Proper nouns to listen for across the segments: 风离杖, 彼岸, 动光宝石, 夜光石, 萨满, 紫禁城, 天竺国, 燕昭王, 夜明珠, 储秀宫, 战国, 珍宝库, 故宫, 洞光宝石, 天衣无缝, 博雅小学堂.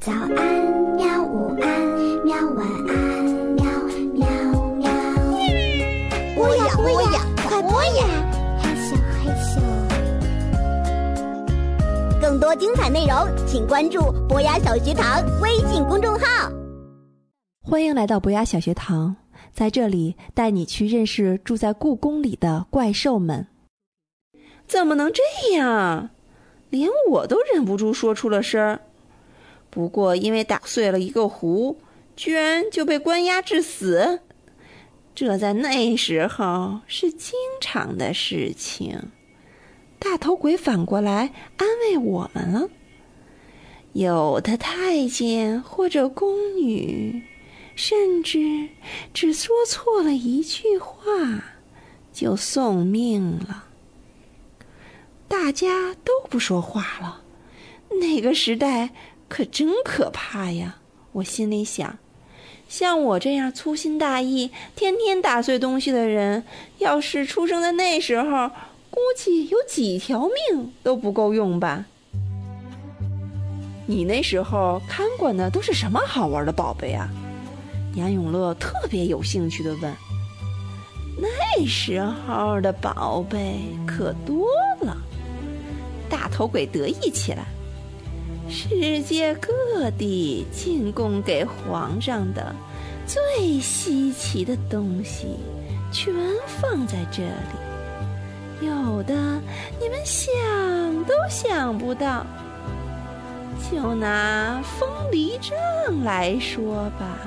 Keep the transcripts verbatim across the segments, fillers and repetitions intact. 早安喵，午安喵，晚安喵喵喵。播呀播呀，快播呀！害羞害羞。更多精彩内容，请关注博雅小学堂微信公众号。欢迎来到博雅小学堂，在这里带你去认识住在故宫里的怪兽们。怎么能这样？连我都忍不住说出了声。不过因为打碎了一个壶，居然就被关押致死，这在那时候是经常的事情。大头鬼反过来安慰我们了，有的太监或者宫女，甚至只说错了一句话就送命了。大家都不说话了，那个时代可真可怕呀，我心里想。像我这样粗心大意天天打碎东西的人，要是出生在那时候，估计有几条命都不够用吧。你那时候看管的都是什么好玩的宝贝啊？杨永乐特别有兴趣地问。那时候的宝贝可多了，大头鬼得意起来。世界各地进贡给皇上的最稀奇的东西全放在这里，有的你们想都想不到。就拿风离杖来说吧，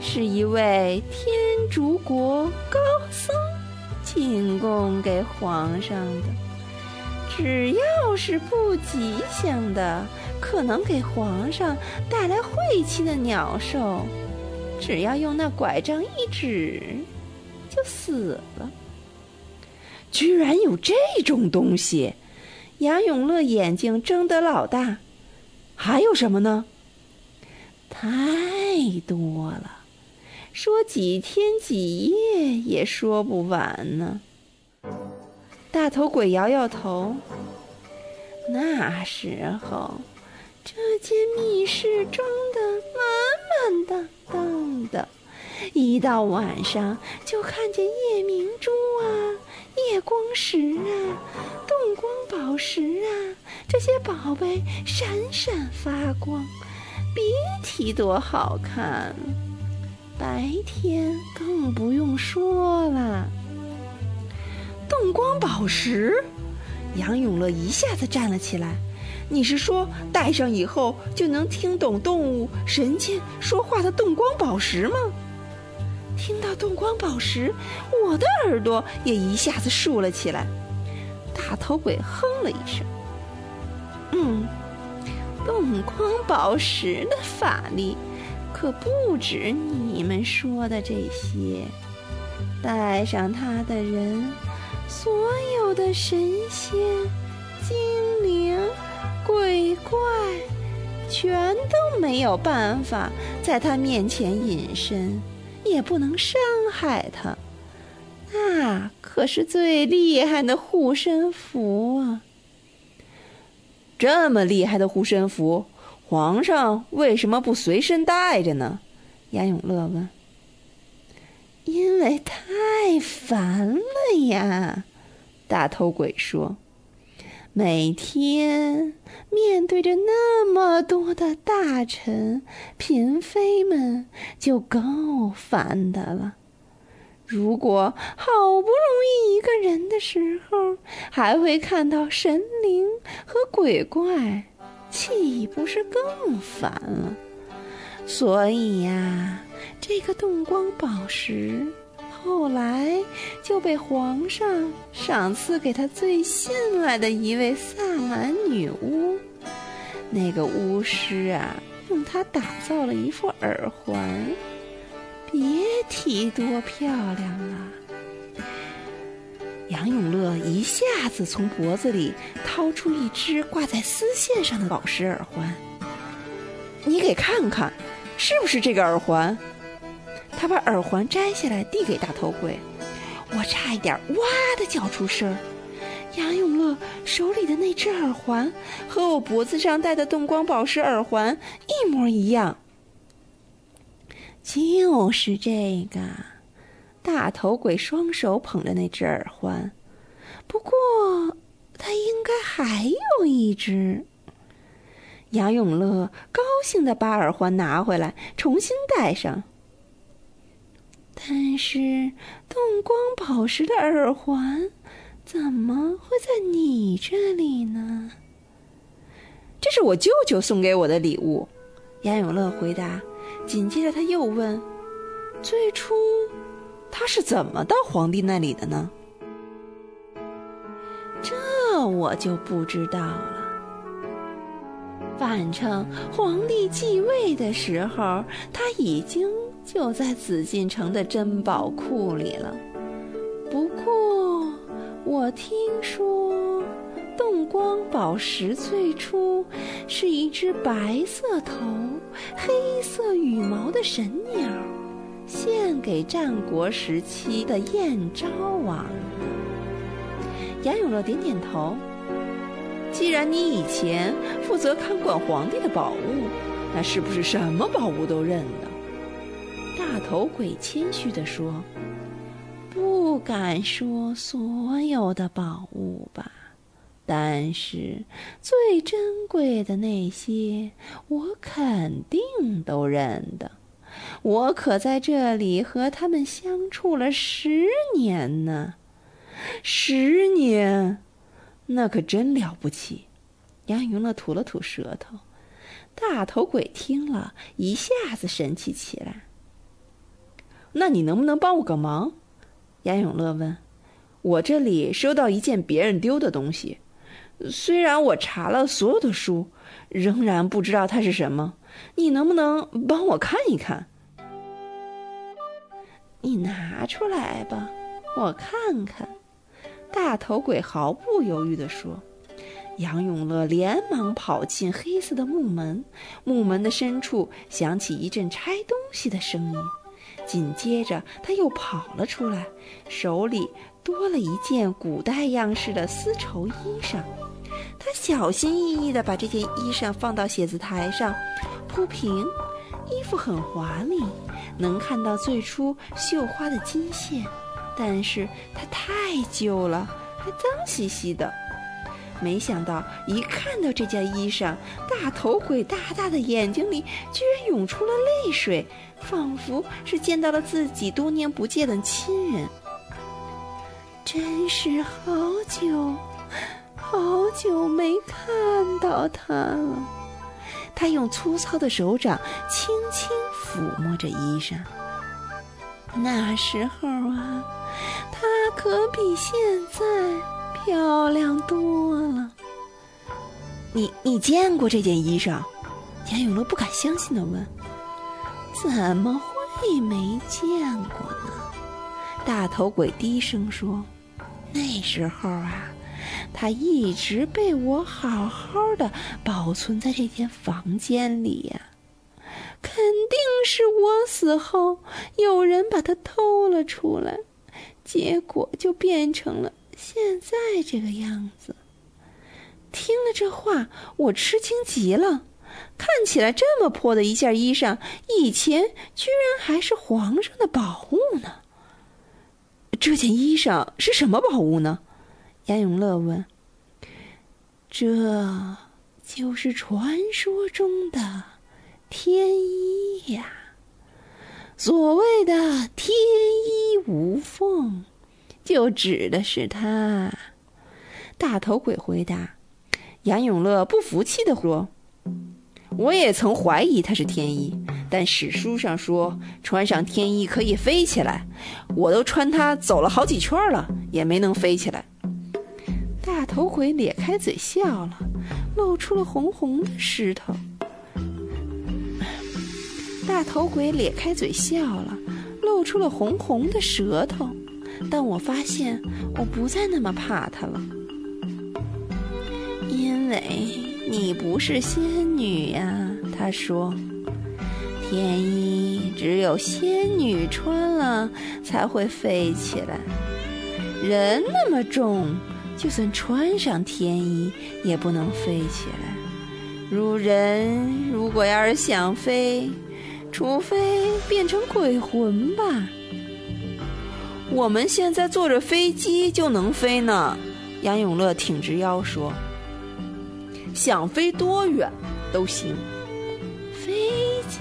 是一位天竺国高僧进贡给皇上的，只要是不吉祥的，可能给皇上带来晦气的鸟兽，只要用那拐杖一指，就死了。居然有这种东西！杨永乐眼睛睁得老大。还有什么呢？太多了，说几天几夜也说不完呢。大头鬼摇摇头，那时候这间密室装得满满当当的，一到晚上就看见夜明珠啊，夜光石啊，洞光宝石啊，这些宝贝闪闪发光，别提多好看，白天更不用说了。洞光宝石，杨永乐一下子站了起来。你是说戴上以后就能听懂动物、神仙说话的洞光宝石吗？听到洞光宝石，我的耳朵也一下子竖了起来。大头鬼哼了一声，嗯，洞光宝石的法力可不止你们说的这些，戴上它的人，所有的神仙、精灵、鬼怪，全都没有办法在他面前隐身，也不能伤害他。那可是最厉害的护身符啊！这么厉害的护身符，皇上为什么不随身带着呢？杨永乐问。因为太烦了呀，大头鬼说，每天面对着那么多的大臣、嫔妃们就够烦的了。如果好不容易一个人的时候，还会看到神灵和鬼怪，岂不是更烦了？所以呀，这个洞光宝石后来就被皇上赏赐给他最信赖的一位萨满女巫。那个巫师啊，用它打造了一副耳环，别提多漂亮了。杨永乐一下子从脖子里掏出一只挂在丝线上的宝石耳环，你给看看，是不是这个耳环？他把耳环摘下来递给大头鬼，我差一点哇的叫出声。杨永乐可手里的那只耳环和我脖子上戴的动光宝石耳环一模一样。就是这个，大头鬼双手捧着那只耳环，不过他应该还有一只。杨永乐高兴地把耳环拿回来，重新戴上。但是动光宝石的耳环怎么会在你这里呢？这是我舅舅送给我的礼物，杨永乐回答。紧接着他又问，最初他是怎么到皇帝那里的呢？这我就不知道了。反正皇帝继位的时候，他已经就在紫禁城的珍宝库里了。不过我听说动光宝石最初是一只白色头黑色羽毛的神鸟，献给战国时期的燕昭王的。杨永乐点点头，既然你以前负责看管皇帝的宝物，那是不是什么宝物都认了？大头鬼谦虚地说，不敢说所有的宝物吧，但是最珍贵的那些我肯定都认得。我可在这里和他们相处了十年呢。十年，那可真了不起。杨云乐吐了吐舌头。大头鬼听了一下子神气起来。那你能不能帮我个忙？杨永乐问。我这里收到一件别人丢的东西，虽然我查了所有的书，仍然不知道它是什么，你能不能帮我看一看？你拿出来吧，我看看。大头鬼毫不犹豫地说。杨永乐连忙跑进黑色的木门，木门的深处响起一阵拆东西的声音，紧接着他又跑了出来，手里多了一件古代样式的丝绸衣裳。他小心翼翼地把这件衣裳放到写字台上铺平，衣服很华丽，能看到最初绣花的金线，但是它太旧了，还脏兮兮的。没想到一看到这件衣裳，大头鬼大大的眼睛里居然涌出了泪水，仿佛是见到了自己多年不见的亲人。真是好久好久没看到他了。他用粗糙的手掌轻轻抚摸着衣裳。那时候啊，她可比现在漂亮多了。你你见过这件衣裳？杨永乐不敢相信地问。怎么会没见过呢？大头鬼低声说，那时候啊，它一直被我好好的保存在这间房间里呀、啊。肯定是我死后有人把它偷了出来，结果就变成了现在这个样子。听了这话，我吃惊极了。看起来这么破的一件衣裳，以前居然还是皇上的宝物呢。这件衣裳是什么宝物呢？杨永乐问。这就是传说中的天衣呀、啊，所谓的天衣无缝，就指的是他。大头鬼回答。杨永乐不服气地说，我也曾怀疑他是天衣，但史书上说穿上天衣可以飞起来，我都穿它走了好几圈了，也没能飞起来。大头鬼咧开嘴笑了，露出了红红的石头。大头鬼咧开嘴笑了，露出了红红的舌头，但我发现我不再那么怕他了。因为你不是仙女呀，他说，天衣只有仙女穿了才会飞起来，人那么重，就算穿上天衣也不能飞起来。如人如果要是想飞，除非变成鬼魂吧。我们现在坐着飞机就能飞呢。杨永乐挺直腰说，想飞多远都行。飞机？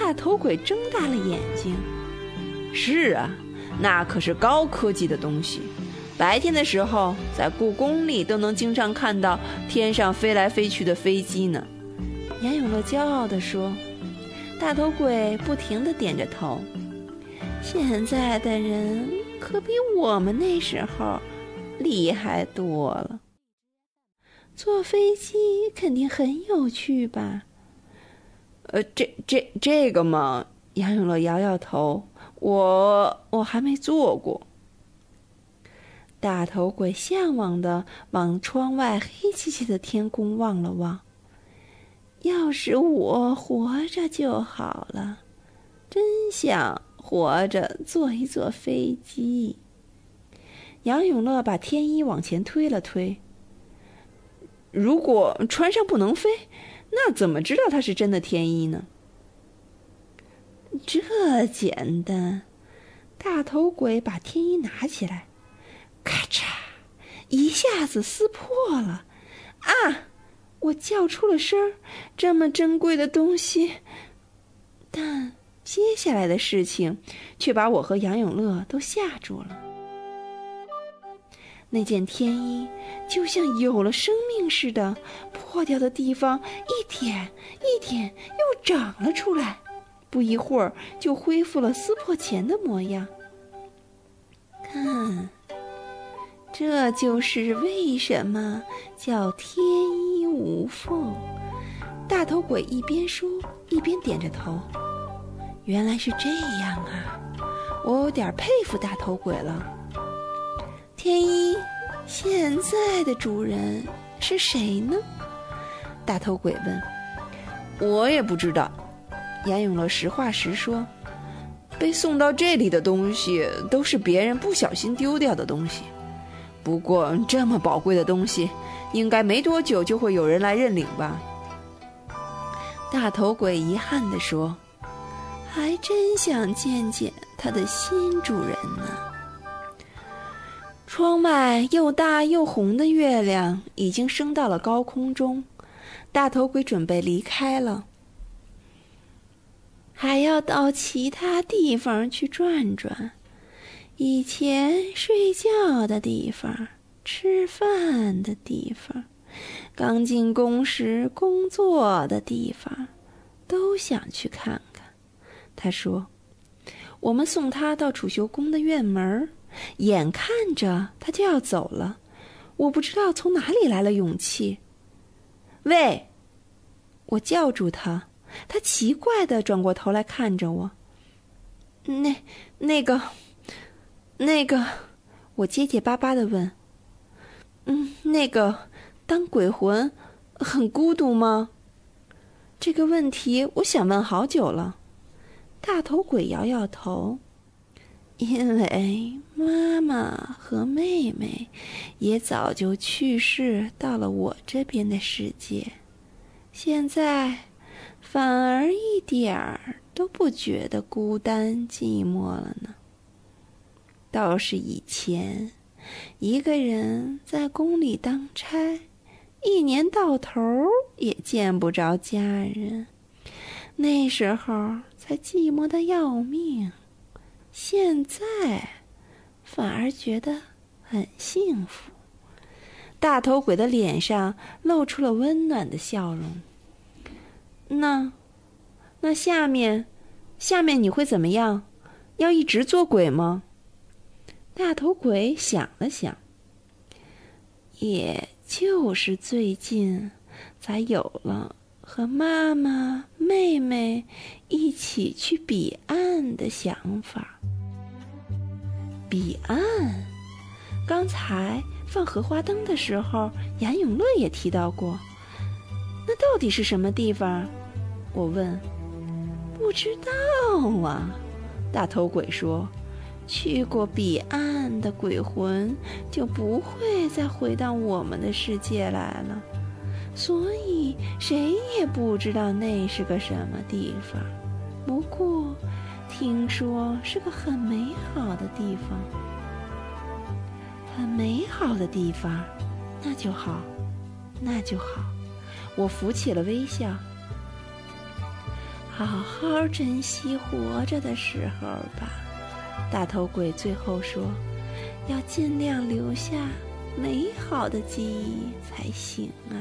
大头鬼睁大了眼睛。是啊，那可是高科技的东西。白天的时候，在故宫里都能经常看到天上飞来飞去的飞机呢。杨永乐骄傲地说。大头鬼不停地点着头。现在的人可比我们那时候厉害多了。坐飞机肯定很有趣吧？呃，这这这个嘛，杨永乐摇摇头，我我还没坐过。大头鬼向往地往窗外黑漆漆的天空望了望。要是我活着就好了，真想活着坐一坐飞机。杨永乐把天衣往前推了推。如果穿上不能飞，那怎么知道它是真的天衣呢？这简单。大头鬼把天衣拿起来，咔嚓，一下子撕破了。啊！我叫出了声，这么珍贵的东西。但接下来的事情却把我和杨永乐都吓住了。那件天衣就像有了生命似的，破掉的地方一点一点又长了出来，不一会儿就恢复了撕破前的模样。看，这就是为什么叫天衣无缝。大头鬼一边说一边点着头。原来是这样啊，我有点佩服大头鬼了。天一现在的主人是谁呢？大头鬼问。我也不知道，杨永乐实话实说。被送到这里的东西都是别人不小心丢掉的东西，不过这么宝贵的东西，应该没多久就会有人来认领吧。大头鬼遗憾地说，还真想见见他的新主人呢。窗外又大又红的月亮已经升到了高空中，大头鬼准备离开了，还要到其他地方去转转，以前睡觉的地方，吃饭的地方，刚进宫时工作的地方，都想去看看。他说，我们送他到储秀宫的院门，眼看着他就要走了，我不知道从哪里来了勇气。喂！我叫住他，他奇怪地转过头来看着我。那、那个、那个，我结结巴巴地问。嗯，那个，当鬼魂很孤独吗？这个问题我想问好久了。大头鬼摇摇头。因为妈妈和妹妹也早就去世，到了我这边的世界，现在反而一点儿都不觉得孤单寂寞了呢。倒是以前一个人在宫里当差，一年到头也见不着家人，那时候才寂寞得要命，现在反而觉得很幸福。大头鬼的脸上露出了温暖的笑容。那那下面下面你会怎么样？要一直做鬼吗？大头鬼想了想，也就是最近才有了和妈妈妹妹一起去彼岸的想法。彼岸？刚才放荷花灯的时候，杨永乐也提到过。那到底是什么地方？我问。不知道啊，大头鬼说，去过彼岸暗的鬼魂就不会再回到我们的世界来了，所以谁也不知道那是个什么地方。不过听说是个很美好的地方。很美好的地方，那就好，那就好。我浮起了微笑。好好珍惜活着的时候吧，大头鬼最后说，要尽量留下美好的记忆才行啊。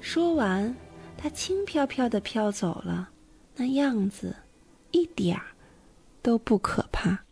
说完，他轻飘飘地飘走了，那样子一点儿都不可怕。